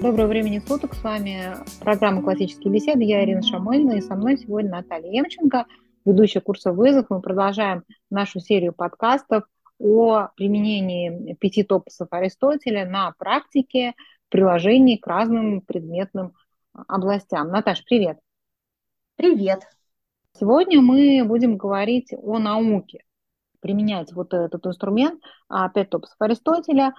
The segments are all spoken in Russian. Доброго времени суток, с вами программа «Классические беседы», я Ирина Шамолина, и со мной сегодня Наталья Емченко, ведущая курса «Вызов». Мы продолжаем нашу серию подкастов о применении 5 топосов Аристотеля на практике, в приложении к разным предметным областям. Наташ, привет! Привет! Сегодня мы будем говорить о науке, применять вот этот инструмент, 5 топосов Аристотеля,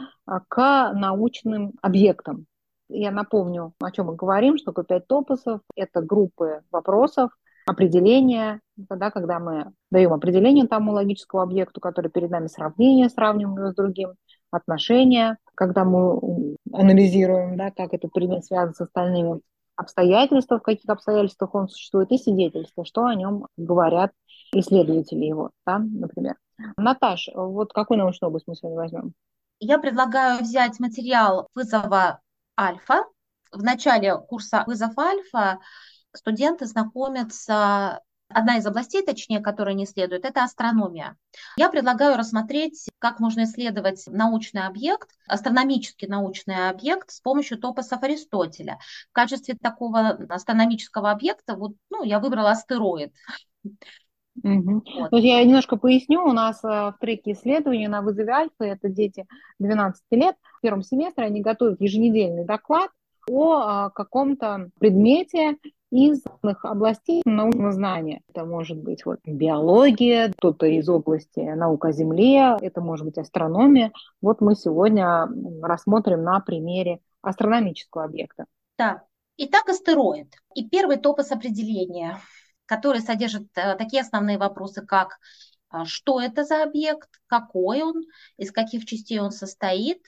к научным объектам. Я напомню, о чем мы говорим, что 5 топосов – это группы вопросов, определения, тогда, когда мы даем определение тому логическому объекту, который перед нами сравнение, сравниваем его с другим, отношения, когда мы анализируем, да, как этот предмет связан с остальными, обстоятельства, в каких обстоятельствах он существует, и свидетельства, что о нем говорят исследователи его, да, например. Наташ, вот какую научную область мы сегодня возьмем? Я предлагаю взять материал вызова Альфа. В начале курса «Вызов Альфа» студенты знакомятся, одна из областей, точнее, которой они исследуют, это астрономия. Я предлагаю рассмотреть, как можно исследовать научный объект, астрономический научный объект с помощью топосов Аристотеля. В качестве такого астрономического объекта я выбрала астероид. Угу. Вот. Я немножко поясню, у нас в треке исследования на вызове Альфы, это дети 12 лет, в первом семестре они готовят еженедельный доклад о каком-то предмете из разных областей научного знания. Это может быть биология, кто-то из области наук о Земле, это может быть астрономия. Вот мы сегодня рассмотрим на примере астрономического объекта. Да. Итак, астероид. И первый топос определения, который содержит такие основные вопросы, как что это за объект, какой он, из каких частей он состоит,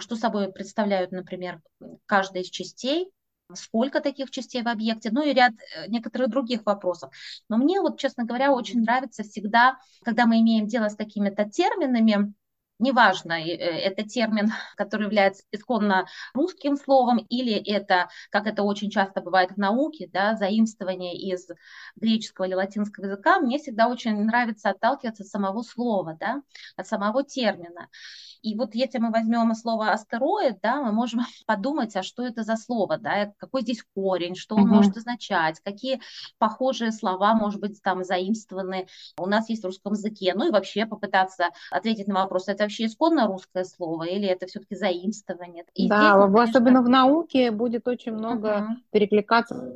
что собой представляют, например, каждая из частей, сколько таких частей в объекте, ну и ряд некоторых других вопросов. Но мне, честно говоря, очень нравится всегда, когда мы имеем дело с какими-то терминами, неважно, это термин, который является исконно русским словом, или это, как это очень часто бывает в науке, да, заимствование из греческого или латинского языка, мне всегда очень нравится отталкиваться от самого слова, да, от самого термина. И если мы возьмем слово астероид, да, мы можем подумать, а что это за слово, да, какой здесь корень, что он может означать, какие похожие слова, может быть, там заимствованы у нас есть в русском языке, ну и вообще попытаться ответить на вопрос, это вообще исконно русское слово, или это все-таки заимствование? И да, здесь, конечно, особенно в науке будет очень много перекликаться.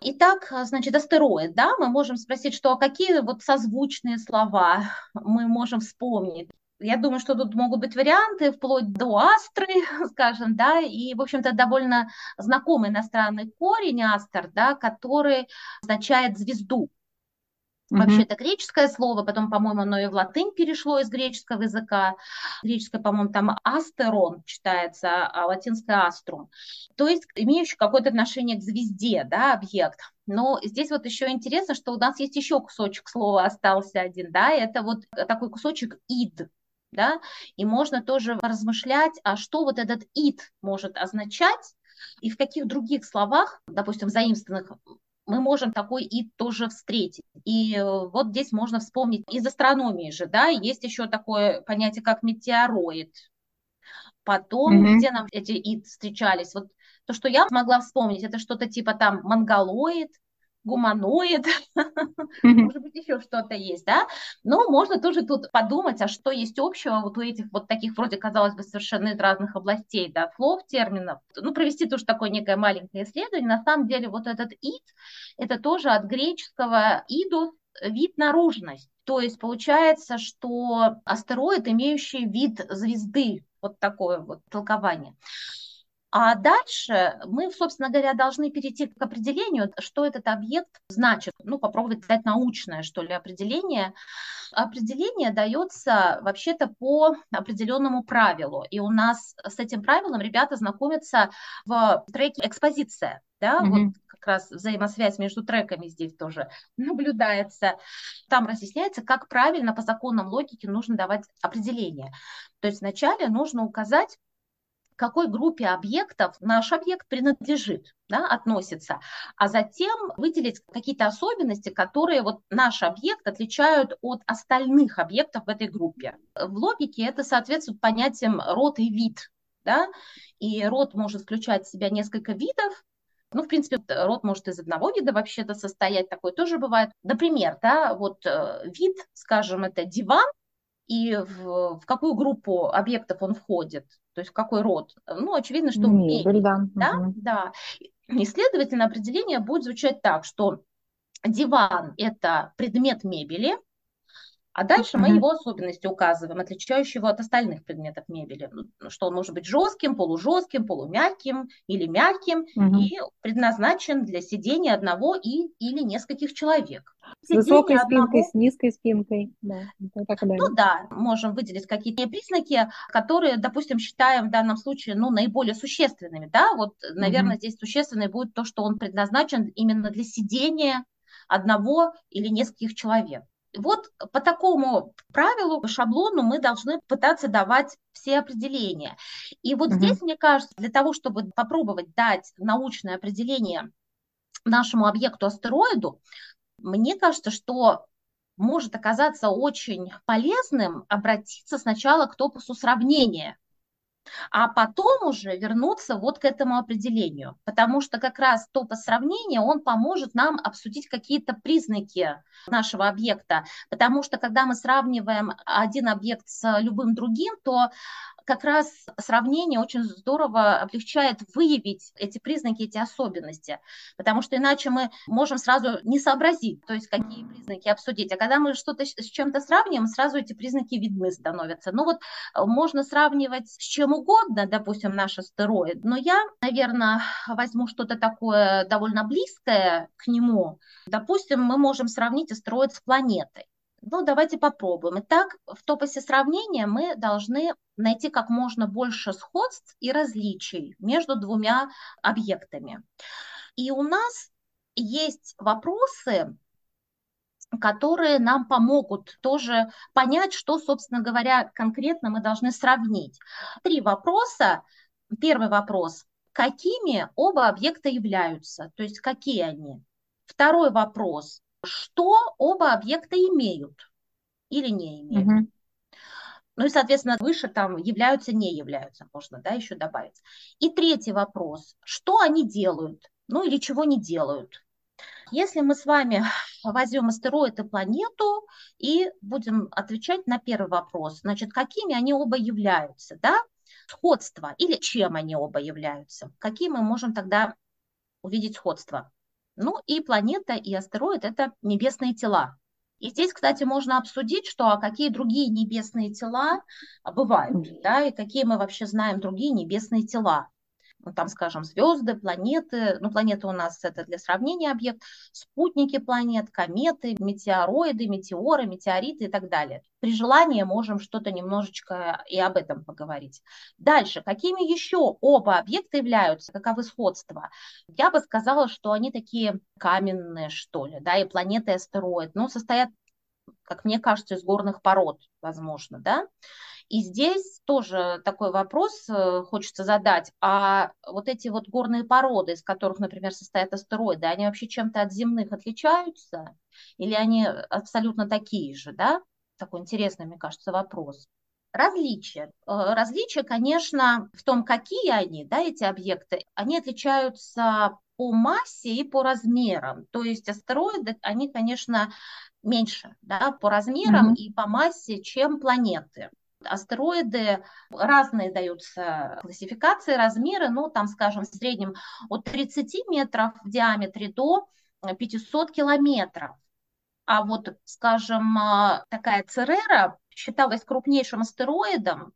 Итак, астероид, да, мы можем спросить, что какие созвучные слова мы можем вспомнить. Я думаю, что тут могут быть варианты вплоть до астры, скажем, да, и, в общем-то, довольно знакомый иностранный корень астер, да, который означает звезду. Вообще, это греческое слово, потом, по-моему, оно и в латынь перешло из греческого языка. Греческое, по-моему, там астерон читается, а латинское аструм. То есть имеющий какое-то отношение к звезде, да, объект. Но здесь еще интересно, что у нас есть еще кусочек слова остался один, да, это такой кусочек «ид». Да, и можно тоже размышлять, а что этот «ид» может означать, и в каких других словах, допустим, заимствованных, мы можем такой ид тоже встретить. И здесь можно вспомнить из астрономии же, да, есть еще такое понятие, как метеороид. Потом, где нам эти ид встречались? То, что я могла вспомнить, это что-то типа там монголоид, гуманоид, может быть, еще что-то есть, да? Но можно тоже тут подумать, а что есть общего у этих таких, вроде, казалось бы, совершенно из разных областей, да, слов, терминов. Провести тоже такое некое маленькое исследование. На самом деле этот «ид» – это тоже от греческого «иду» вид наружность. То есть получается, что астероид, имеющий вид звезды, такое толкование. А дальше мы, собственно говоря, должны перейти к определению, что этот объект значит. Попробовать дать научное, что ли, определение. Определение дается вообще-то по определенному правилу. И у нас с этим правилом ребята знакомятся в треке «Экспозиция». Да? Как раз взаимосвязь между треками здесь тоже наблюдается. Там разъясняется, как правильно по законам логики нужно давать определение. То есть вначале нужно указать, какой группе объектов наш объект принадлежит, да, относится, а затем выделить какие-то особенности, которые наш объект отличают от остальных объектов в этой группе. В логике это соответствует понятиям род и вид. да, и род может включать в себя несколько видов. Ну, в принципе, род может из одного вида вообще-то состоять, такое тоже бывает. Например, да, вот вид, скажем, это диван, и в какую группу объектов он входит, то есть в какой род. Ну, очевидно, что мебель, да. Да? Угу. Да. И, следовательно, определение будет звучать так, что диван – это предмет мебели, а дальше мы его особенности указываем, отличающие его от остальных предметов мебели, что он может быть жестким, полумягким или мягким и предназначен для сидения одного или нескольких человек. С высокой спинкой, с низкой спинкой. Да. Ну да, можем выделить какие-то признаки, которые, допустим, считаем в данном случае наиболее существенными. Да? Вот, наверное, здесь существенное будет то, что он предназначен именно для сидения одного или нескольких человек. Вот по такому правилу, шаблону мы должны пытаться давать все определения. И вот здесь, мне кажется, для того, чтобы попробовать дать научное определение нашему объекту-астероиду, мне кажется, что может оказаться очень полезным обратиться сначала к топосу сравнения, а потом уже вернуться вот к этому определению, потому что как раз топос сравнения, он поможет нам обсудить какие-то признаки нашего объекта, потому что когда мы сравниваем один объект с любым другим, то как раз сравнение очень здорово облегчает выявить эти признаки, эти особенности, потому что иначе мы можем сразу не сообразить, то есть какие признаки обсудить. А когда мы что-то с чем-то сравним, сразу эти признаки видны становятся. Ну вот можно сравнивать с чем угодно, допустим, наш астероид, но я, наверное, возьму что-то такое довольно близкое к нему. Допустим, мы можем сравнить астероид с планетой. Ну, давайте попробуем. Итак, в топосе сравнения мы должны найти как можно больше сходств и различий между двумя объектами. И у нас есть вопросы, которые нам помогут тоже понять, что, собственно говоря, конкретно мы должны сравнить. 3 вопроса. Первый вопрос: какими оба объекта являются, то есть какие они? Второй вопрос: что оба объекта имеют или не имеют. Ну и, соответственно, выше там являются, не являются, можно, да, еще добавить. И 3-й вопрос: что они делают, ну или чего не делают. Если мы с вами возьмем астероид и планету и будем отвечать на первый вопрос, значит, какими они оба являются, да, сходство, или чем они оба являются, какие мы можем тогда увидеть сходство. Ну и планета, и астероид – это небесные тела. И здесь, кстати, можно обсудить, что какие другие небесные тела бывают, да, и какие мы вообще знаем другие небесные тела. Ну, там, скажем, звезды, планеты, ну, планеты у нас это для сравнения объект, спутники планет, кометы, метеороиды, метеоры, метеориты и так далее. При желании можем что-то немножечко и об этом поговорить. Дальше, какими еще оба объекта являются, каковы сходства? Я бы сказала, что они такие каменные, что ли, да, и планеты, и астероид, ну, состоят, как мне кажется, из горных пород, возможно, да. И здесь тоже такой вопрос хочется задать. А вот эти вот горные породы, из которых, например, состоят астероиды, они вообще чем-то от земных отличаются? Или они абсолютно такие же, да? Такой интересный, мне кажется, вопрос. Различия. Различия, конечно, в том, какие они, да, эти объекты, они отличаются по массе и по размерам. То есть астероиды, они, конечно, меньше, да, по размерам и по массе, чем планеты. Астероиды разные даются классификации, размеры, ну, там, скажем, в среднем от 30 метров в диаметре до 500 километров. А вот, скажем, такая Церера считалась крупнейшим астероидом.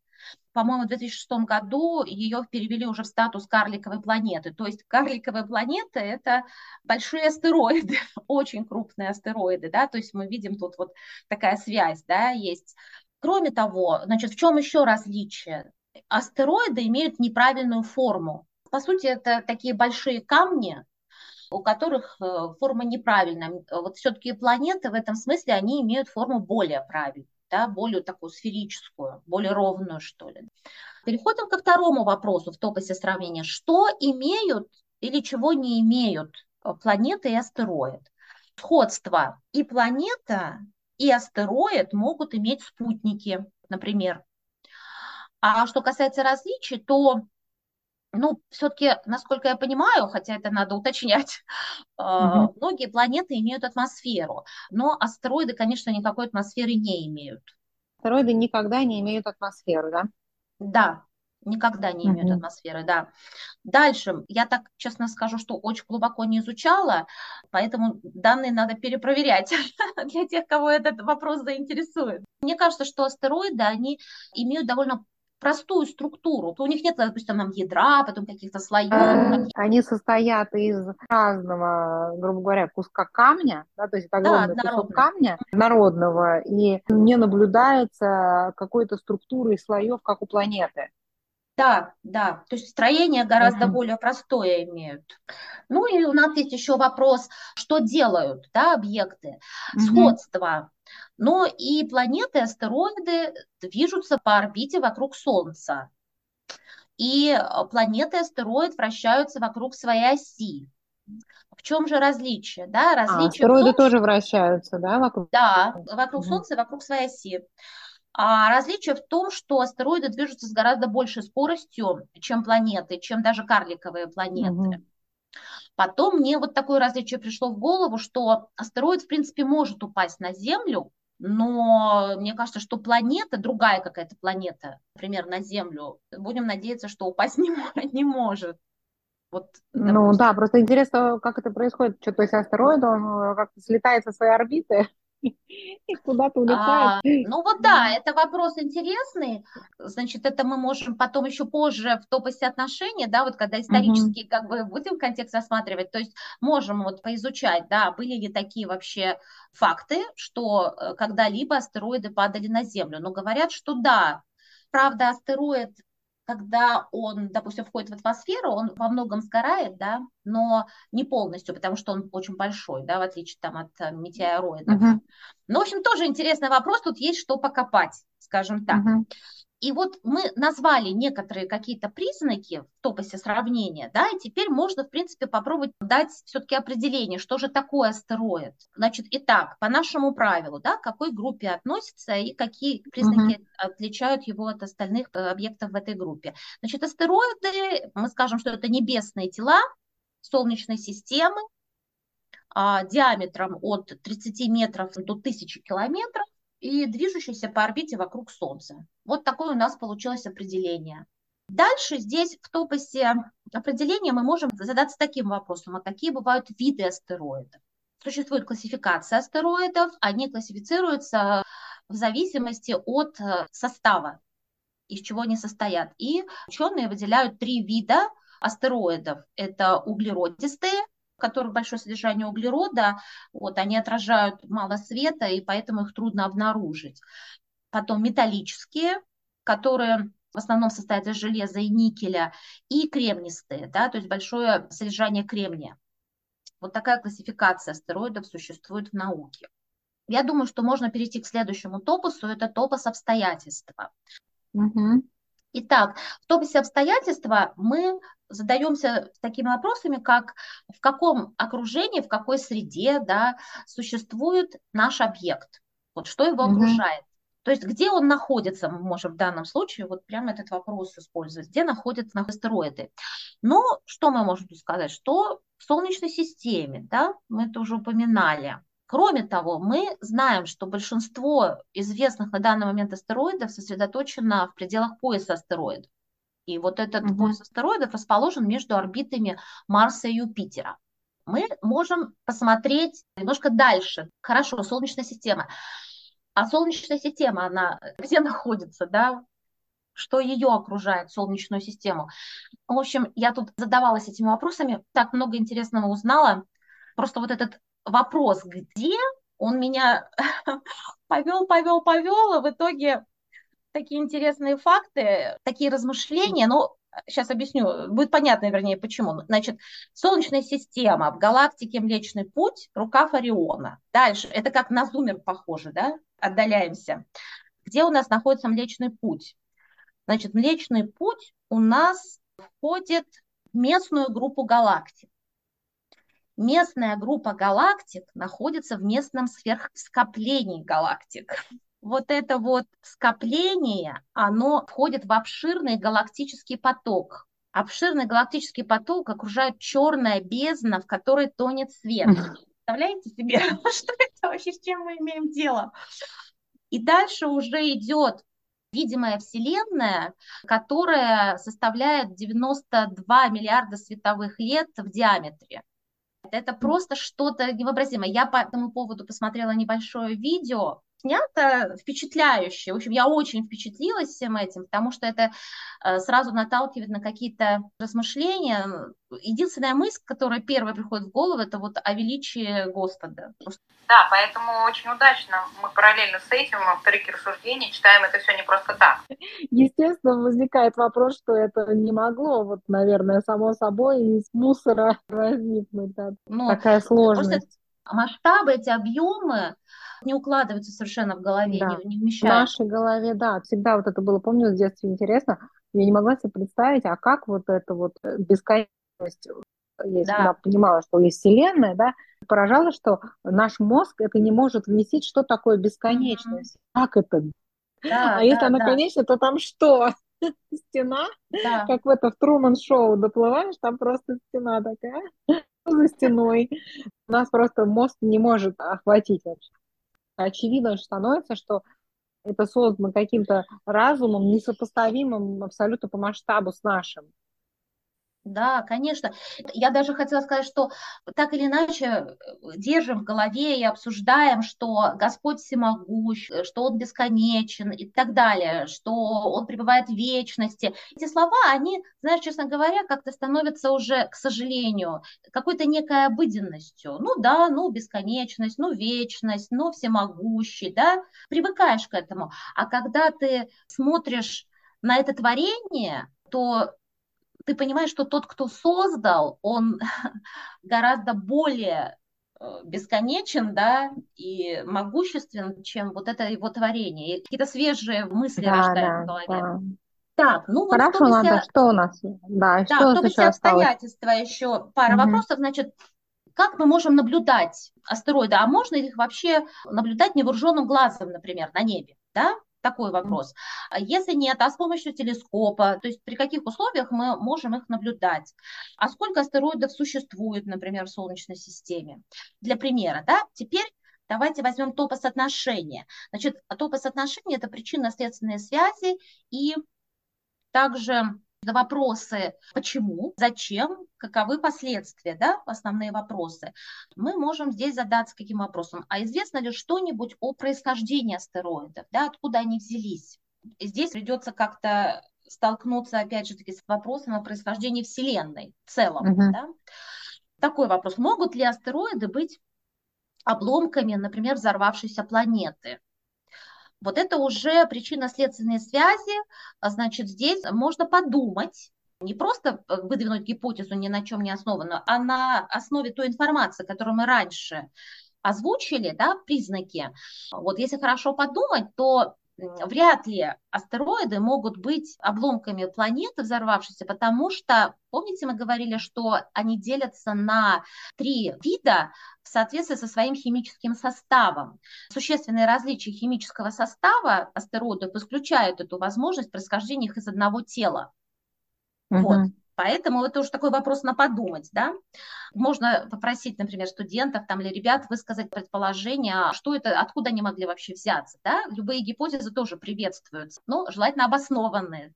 По-моему, в 2006 году ее перевели уже в статус карликовой планеты. То есть карликовая планета – это большие астероиды, очень крупные астероиды, да, то есть мы видим тут вот такая связь, да, есть. Кроме того, значит, в чем еще различие? Астероиды имеют неправильную форму. По сути, это такие большие камни, у которых форма неправильная. Вот все-таки планеты в этом смысле, они имеют форму более правильную, да, более такую сферическую, более ровную, что ли. Переходим ко второму вопросу в топосе сравнения. Что имеют или чего не имеют планеты и астероид? Сходство: и планета, и астероид могут иметь спутники, например. А что касается различий, то, ну, все-таки, насколько я понимаю, хотя это надо уточнять, многие планеты имеют атмосферу, но астероиды, конечно, никакой атмосферы не имеют. Астероиды никогда не имеют атмосферы, да? Да, никогда не имеют атмосферы, да. Дальше, я так честно скажу, что очень глубоко не изучала, поэтому данные надо перепроверять для тех, кого этот вопрос заинтересует. Мне кажется, что астероиды, они имеют довольно простую структуру. У них нет, допустим, там ядра, потом каких-то слоев. Они состоят из разного, грубо говоря, куска камня, да, то есть огромный кусок камня однородного, и не наблюдается какой-то структуры и слоев, как у планеты. Да, да, то есть строение гораздо более простое имеют. Ну и у нас есть еще вопрос, что делают, да, объекты, сходство. Но и планеты, астероиды движутся по орбите вокруг Солнца. И планеты, астероид вращаются вокруг своей оси. В чем же различие? Да? Различие астероиды в том, тоже вращаются, да? Вокруг... Да, вокруг Солнца и вокруг своей оси. А различие в том, что астероиды движутся с гораздо большей скоростью, чем планеты, чем даже карликовые планеты. Потом мне вот такое различие пришло в голову, что астероид, в принципе, может упасть на Землю, но мне кажется, что планета, другая какая-то планета, например, на Землю, будем надеяться, что упасть не может. Вот, ну да, просто интересно, как это происходит. Что, то есть астероид, он как-то слетает со своей орбиты и куда-то улетает. Ну вот да, это вопрос интересный. Значит, это мы можем потом еще позже в топосе отношений, да, вот когда исторически как бы будем контекст рассматривать, то есть можем вот поизучать, да, были ли такие вообще факты, что когда-либо астероиды падали на Землю. Но говорят, что да, правда, астероид, когда он, допустим, входит в атмосферу, он во многом сгорает, да, но не полностью, потому что он очень большой, да, в отличие там от метеороидов. Ну, в общем, тоже интересный вопрос, тут есть что покопать, скажем так. И вот мы назвали некоторые какие-то признаки в топосе сравнения, да, и теперь можно, в принципе, попробовать дать все-таки определение, что же такое астероид. Значит, итак, по нашему правилу, да, к какой группе относится и какие признаки отличают его от остальных объектов в этой группе. Значит, астероиды, мы скажем, что это небесные тела Солнечной системы диаметром от 30 метров до 1000 километров, и движущийся по орбите вокруг Солнца. Вот такое у нас получилось определение. Дальше здесь в топосе определения мы можем задаться таким вопросом, а какие бывают виды астероидов? Существует классификация астероидов, они классифицируются в зависимости от состава, из чего они состоят. И ученые выделяют 3 вида астероидов. Это углеродистые, в которых большое содержание углерода, вот, они отражают мало света, и поэтому их трудно обнаружить. Потом металлические, которые в основном состоят из железа и никеля, и кремнистые, да, то есть большое содержание кремния. Вот такая классификация астероидов существует в науке. Я думаю, что можно перейти к следующему топосу, это топос обстоятельства. Итак, в топосе обстоятельства мы задаемся такими вопросами, как в каком окружении, в какой среде, да, существует наш объект, вот что его окружает. То есть где он находится, мы можем в данном случае вот прямо этот вопрос использовать, где находятся астероиды. Ну, что мы можем сказать, что в Солнечной системе, да, мы это уже упоминали. Кроме того, мы знаем, что большинство известных на данный момент астероидов сосредоточено в пределах пояса астероидов. И вот этот пояс астероидов расположен между орбитами Марса и Юпитера. Мы можем посмотреть немножко дальше. Хорошо, Солнечная система. А Солнечная система, она где находится, да? Что ее окружает, Солнечную систему? В общем, я тут задавалась этими вопросами, так много интересного узнала. Просто вот этот вопрос, где, он меня повел, и в итоге такие интересные факты, такие размышления, но сейчас объясню, будет понятно, вернее, почему. Значит, Солнечная система, в галактике Млечный Путь, Рукав Ориона. Дальше, это как на зумер похоже, да, отдаляемся. Где у нас находится Млечный Путь? Значит, Млечный Путь у нас входит в местную группу галактик. Местная группа галактик находится в местном сверхскоплении галактик. вот это вот скопление, оно входит в обширный галактический поток. Обширный галактический поток окружает черная бездна, в которой тонет свет. Представляете себе, что это вообще, с чем мы имеем дело? И дальше уже идет видимая Вселенная, которая составляет 92 миллиарда световых лет в диаметре. Это просто что-то невообразимое. Я по этому поводу посмотрела небольшое видео, снято впечатляюще. В общем, я очень впечатлилась всем этим, потому что это сразу наталкивает на какие-то размышления. Единственная мысль, которая первая приходит в голову, это вот о величии Господа. Да, поэтому очень удачно мы параллельно с этим в треке рассуждений читаем это все не просто так. Естественно, возникает вопрос, что это не могло, вот, наверное, само собой из мусора возникнуть. Да. Ну, такая сложность. Масштабы, эти объемы не укладываются совершенно в голове, да. не вмещаются. В нашей голове, да, всегда вот это было, помню, с детства интересно, я не могла себе представить, а как вот это вот бесконечность, если да. Она понимала, что есть Вселенная, да, поражало, что наш мозг это не может вместить, что такое бесконечность, как это? Да, а да, если да, она да. конечна, то там что? Стена? Да. Как в это, в Трумен-шоу доплываешь, там просто стена такая. За стеной. У нас просто мозг не может охватить вообще. Очевидно становится, что это создано каким-то разумом, несопоставимым абсолютно по масштабу с нашим. Да, конечно. Я даже хотела сказать, что так или иначе держим в голове и обсуждаем, что Господь всемогущ, что Он бесконечен и так далее, что Он пребывает в вечности. Эти слова, они, знаешь, честно говоря, как-то становятся уже, к сожалению, какой-то некой обыденностью. Ну да, ну бесконечность, ну вечность, ну всемогущий, да, привыкаешь к этому. А когда ты смотришь на это творение, то ты понимаешь, что тот, кто создал, он гораздо более бесконечен, да, и могуществен, чем вот это его творение. И какие-то свежие мысли да, рождаются в голове. Да. Так, ну вот хорошо, ладно, что у нас? Да, что у нас еще осталось? Обстоятельства еще пара вопросов. Значит, как мы можем наблюдать астероиды? А можно их вообще наблюдать невооруженным глазом, например, на небе, да? Такой вопрос. Если нет, а с помощью телескопа, то есть при каких условиях мы можем их наблюдать? А сколько астероидов существует, например, в Солнечной системе? Для примера, да, теперь давайте возьмем топосоотношение. Значит, топосоотношение – это причинно-следственные связи и также вопросы «почему?», «зачем?», «каковы последствия?», да, основные вопросы. Мы можем здесь задаться каким вопросом. А известно ли что-нибудь о происхождении астероидов, да, откуда они взялись? Здесь придется как-то столкнуться, опять же, таки, с вопросом о происхождении Вселенной в целом. Да? Такой вопрос. Могут ли астероиды быть обломками, например, взорвавшейся планеты? Вот это уже причинно-следственные связи, значит, здесь можно подумать, не просто выдвинуть гипотезу ни на чем не основанную, а на основе той информации, которую мы раньше озвучили, да, признаки. Вот если хорошо подумать, то вряд ли астероиды могут быть обломками планеты, взорвавшейся, потому что, помните, мы говорили, что они делятся на три вида в соответствии со своим химическим составом. Существенные различия химического состава астероидов исключают эту возможность происхождения их из одного тела. Вот. Поэтому это уже такой вопрос на подумать, да? Можно попросить, например, студентов там, или ребят высказать предположение, что это, откуда они могли вообще взяться, да? Любые гипотезы тоже приветствуются, но желательно обоснованные.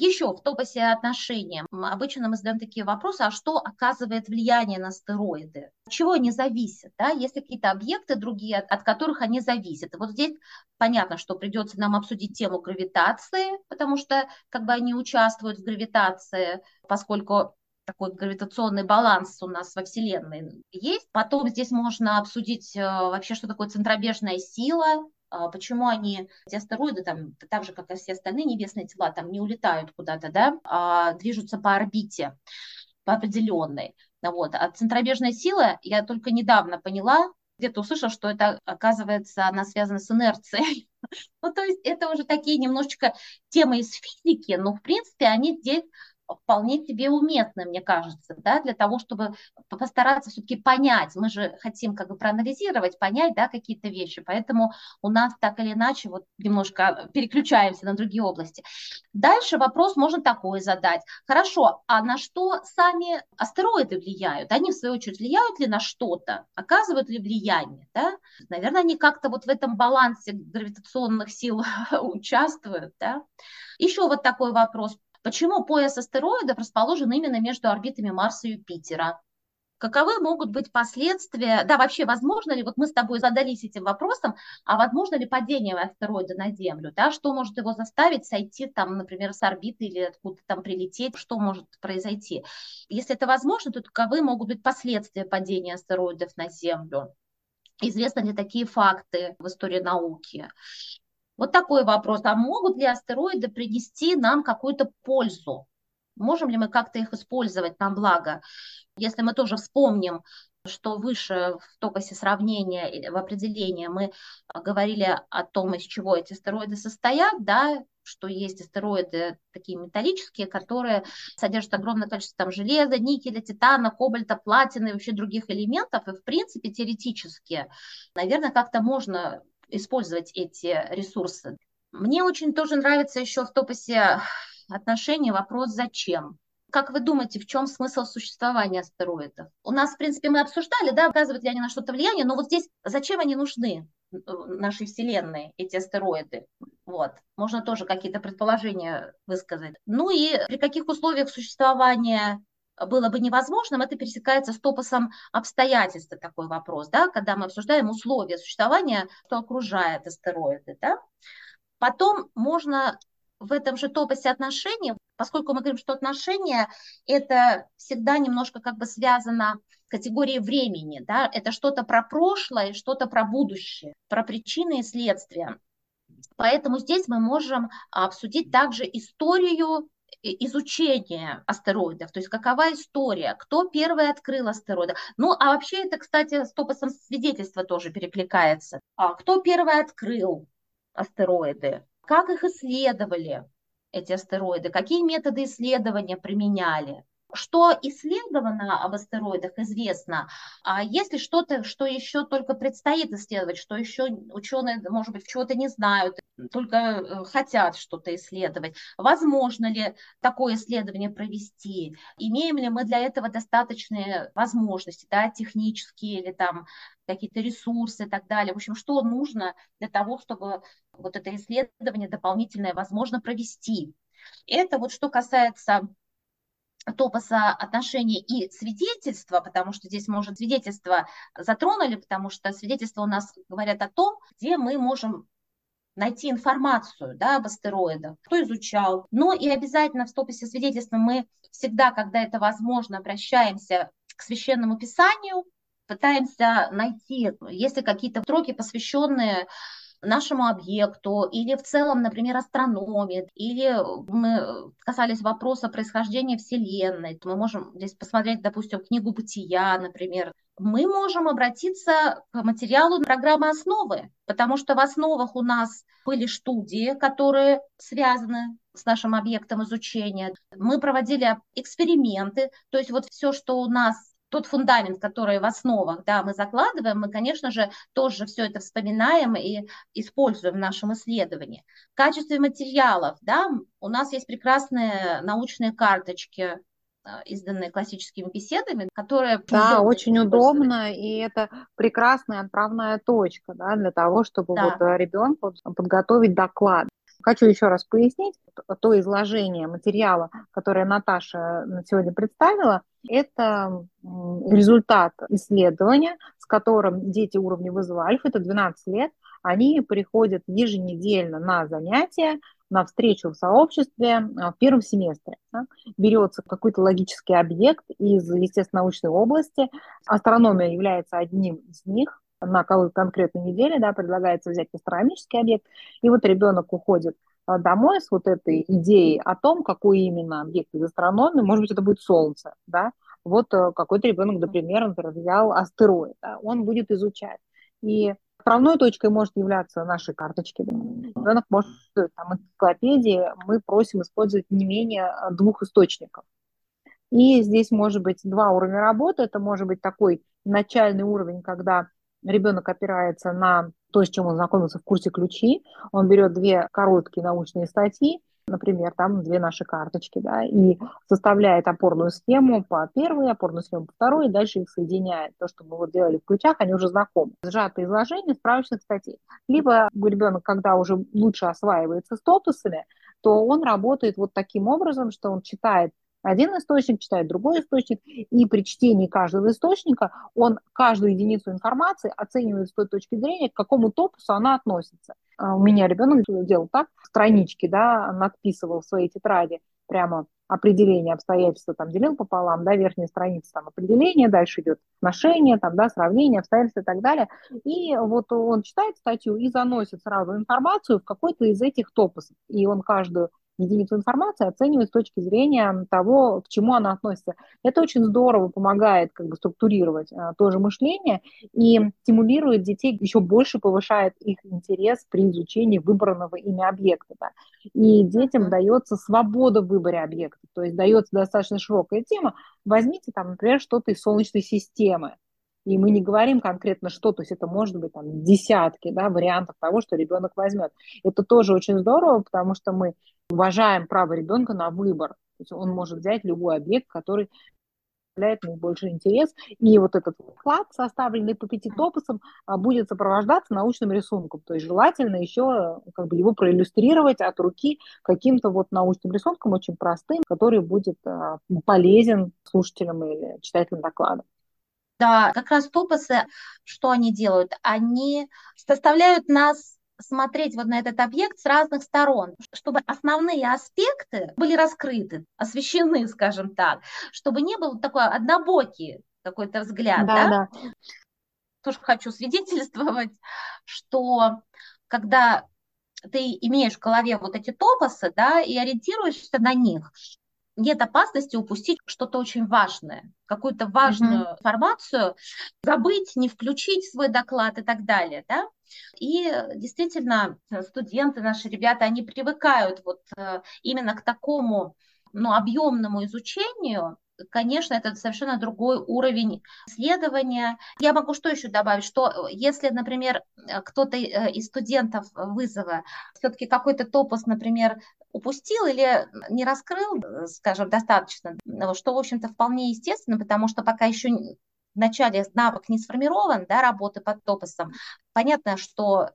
Еще в топосе отношения обычно мы задаем такие вопросы, а что оказывает влияние на астероиды? От чего они зависят? Да? Есть ли какие-то объекты другие, от которых они зависят? И вот здесь понятно, что придется нам обсудить тему гравитации, потому что как бы они участвуют в гравитации, поскольку такой гравитационный баланс у нас во Вселенной есть. Потом здесь можно обсудить вообще, что такое центробежная сила, почему они, эти астероиды, там, так же, как и все остальные небесные тела, там не улетают куда-то, да, а движутся по орбите, по определенной. Вот. А центробежная сила, я только недавно поняла, где-то услышала, что это, оказывается, она связана с инерцией. Ну, то есть это уже такие немножечко темы из физики, но, в принципе, они здесь вполне себе уместны, мне кажется, да, для того, чтобы постараться все-таки понять. Мы же хотим как бы проанализировать, понять, да, какие-то вещи, поэтому у нас так или иначе вот немножко переключаемся на другие области. Дальше вопрос можно такой задать. Хорошо, а на что сами астероиды влияют? Они, в свою очередь, влияют ли на что-то, оказывают ли влияние, да? Наверное, они как-то вот в этом балансе гравитационных сил участвуют, да? Еще вот такой вопрос. Почему пояс астероидов расположен именно между орбитами Марса и Юпитера? Каковы могут быть последствия? Да, вообще, возможно ли, вот мы с тобой задались этим вопросом, а возможно ли падение астероида на Землю? Да? Что может его заставить сойти, там, например, с орбиты или откуда-то там прилететь? Что может произойти? Если это возможно, то каковы могут быть последствия падения астероидов на Землю? Известны ли такие факты в истории науки? Вот такой вопрос. А могут ли астероиды принести нам какую-то пользу? Можем ли мы как-то их использовать на благо? Если мы тоже вспомним, что выше в токосе сравнения, в определении мы говорили о том, из чего эти астероиды состоят, да, что есть астероиды такие металлические, которые содержат огромное количество там железа, никеля, титана, кобальта, платины и вообще других элементов. И в принципе теоретически, наверное, как-то можно использовать эти ресурсы. Мне очень тоже нравится еще в топосе отношения вопрос «Зачем?». Как вы думаете, в чем смысл существования астероидов? У нас, в принципе, мы обсуждали, да, оказывают ли они на что-то влияние, но вот здесь зачем они нужны нашей Вселенной, эти астероиды? Вот. Можно тоже какие-то предположения высказать. Ну и при каких условиях существования было бы невозможным, это пересекается с топосом обстоятельств, такой вопрос, да, когда мы обсуждаем условия существования, что окружает астероиды. Да. Потом можно в этом же топосе отношений, поскольку мы говорим, что отношения, это всегда немножко как бы связано с категорией времени, да, это что-то про прошлое, что-то про будущее, про причины и следствия. Поэтому здесь мы можем обсудить также историю изучение астероидов, то есть какова история, кто первый открыл астероиды. Ну, а вообще это, кстати, с топосом свидетельства тоже перекликается. А кто первый открыл астероиды, как их исследовали, эти астероиды, какие методы исследования применяли, что исследовано об астероидах, известно. А есть ли что-то, что еще только предстоит исследовать, что еще ученые, может быть, чего-то не знают, только хотят что-то исследовать? Возможно ли такое исследование провести? Имеем ли мы для этого достаточные возможности, да, технические или там какие-то ресурсы и так далее? В общем, что нужно для того, чтобы вот это исследование дополнительное возможно провести? Это вот что касается топоса отношений и свидетельства, потому что здесь, может, свидетельство затронули, потому что свидетельства у нас говорят о том, где мы можем найти информацию, да, об астероидах, кто изучал. Но и обязательно в топосе свидетельства мы всегда, когда это возможно, обращаемся к священному писанию, пытаемся найти, есть ли какие-то строки, посвященные нашему объекту, или в целом, например, астрономии, или мы касались вопроса происхождения Вселенной, мы можем здесь посмотреть, допустим, книгу «Бытия», например. Мы можем обратиться к материалу программы «Основы», потому что в основах у нас были студии, которые связаны с нашим объектом изучения. Мы проводили эксперименты, то есть вот все, что у нас, тот фундамент, который в основах, да, мы закладываем, мы, конечно же, тоже все это вспоминаем и используем в нашем исследовании. В качестве материалов, да, у нас есть прекрасные научные карточки, изданные «Классическими беседами», которые... Да, очень удобно, и это прекрасная отправная точка, да, для того, чтобы да, вот ребенку подготовить доклад. Хочу еще раз пояснить, то изложение материала, которое Наташа сегодня представила, это результат исследования, с которым дети уровня вызова альфа, это 12 лет, они приходят еженедельно на занятия, на встречу в сообществе в первом семестре. Да? Берется какой-то логический объект из естественно-научной области, астрономия является одним из них, на какой-то конкретной неделе, да, предлагается взять астрономический объект, и вот ребенок уходит домой с вот этой идеей о том, какой именно объект из астрономии, может быть, это будет Солнце, да, вот какой-то ребенок, например, взял астероид, да, он будет изучать. И Отправной точкой может являться наши карточки. Рынок может там энциклопедии. Мы просим использовать не менее 2 источников. И здесь может быть 2 уровня работы. Это может быть такой начальный уровень, когда ребенок опирается на то, с чем он знакомился в курсе «Ключи». Он берет 2 короткие научные статьи, например, там 2 наши карточки, да, и составляет опорную схему по первой, опорную схему по второй, и дальше их соединяет. То, что мы вот делали в «Ключах», они уже знакомы. Сжатое изложение справочных статей. Либо ребенок, когда уже лучше осваивается с топосами, то он работает вот таким образом, что он читает один источник, читает другой источник, и при чтении каждого источника он каждую единицу информации оценивает с той точки зрения, к какому топусу она относится. У меня ребенок делал так, странички, да, надписывал в своей тетради прямо определение обстоятельства, там делил пополам, да, верхняя страница, там определение, дальше идет отношение, там, да, сравнение, обстоятельства и так далее. И вот он читает статью и заносит сразу информацию в какой-то из этих топусов. И он каждую единицу информации оценивает с точки зрения того, к чему она относится. Это очень здорово помогает как бы структурировать тоже мышление и стимулирует детей, еще больше повышает их интерес при изучении выбранного ими объекта. Да. И детям дается свобода в выборе объекта, то есть дается достаточно широкая тема. Возьмите, там, например, что-то из Солнечной системы. И мы не говорим конкретно что, то есть это может быть там, десятки, да, вариантов того, что ребенок возьмет. Это тоже очень здорово, потому что мы уважаем право ребенка на выбор. То есть он может взять любой объект, который представляет наибольший интерес. И вот этот вклад, составленный по 5 топосам, будет сопровождаться научным рисунком. То есть желательно еще как бы, его проиллюстрировать от руки каким-то вот научным рисунком, очень простым, который будет полезен слушателям или читателям доклада. Да, как раз топосы, что они делают? Они составляют нас смотреть вот на этот объект с разных сторон, чтобы основные аспекты были раскрыты, освещены, скажем так, чтобы не был такой однобокий какой-то взгляд. Да, да? Да. Тоже хочу свидетельствовать, что когда ты имеешь в голове вот эти топосы, да, и ориентируешься на них, нет опасности упустить что-то очень важное, какую-то важную информацию, забыть, не включить свой доклад и так далее, да? И действительно студенты, наши ребята, они привыкают вот именно к такому, ну, объемному изучению. Конечно, это совершенно другой уровень исследования. Я могу что еще добавить, что если, например, кто-то из студентов вызова все-таки какой-то топос, например, упустил или не раскрыл, скажем, достаточно, что, в общем-то, вполне естественно, потому что пока еще вначале навык не сформирован, да, работы под топосом, понятно, что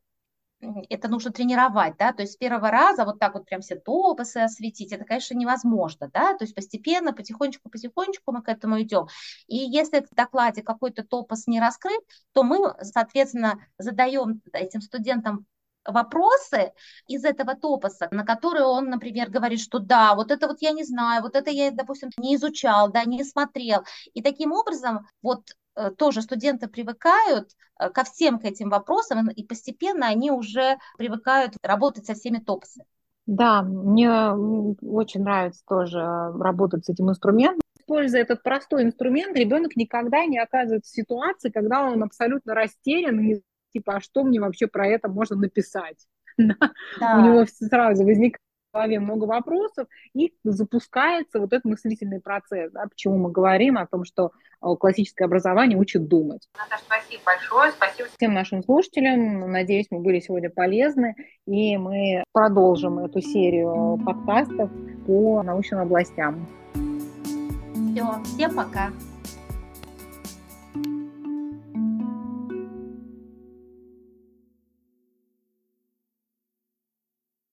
это нужно тренировать, да, то есть с первого раза вот так вот прям все топосы осветить, это, конечно, невозможно, да, то есть постепенно, потихонечку мы к этому идем. И если в докладе какой-то топос не раскрыт, то мы, соответственно, задаем этим студентам вопросы из этого топоса, на которые он, например, говорит, что да, вот это вот я не знаю, вот это я, допустим, не изучал, да, не смотрел. И таким образом вот тоже студенты привыкают ко всем к этим вопросам, и постепенно они уже привыкают работать со всеми топосами. Да, мне очень нравится тоже работать с этим инструментом. Используя этот простой инструмент, ребенок никогда не оказывается в ситуации, когда он абсолютно растерян и типа, а что мне вообще про это можно написать? Да. У него сразу возникает в голове много вопросов, и запускается вот этот мыслительный процесс. Да, почему мы говорим о том, что классическое образование учит думать. Наташа, спасибо большое. Спасибо всем нашим слушателям. Надеюсь, мы были сегодня полезны, и мы продолжим эту серию подкастов по научным областям. Все, всем пока.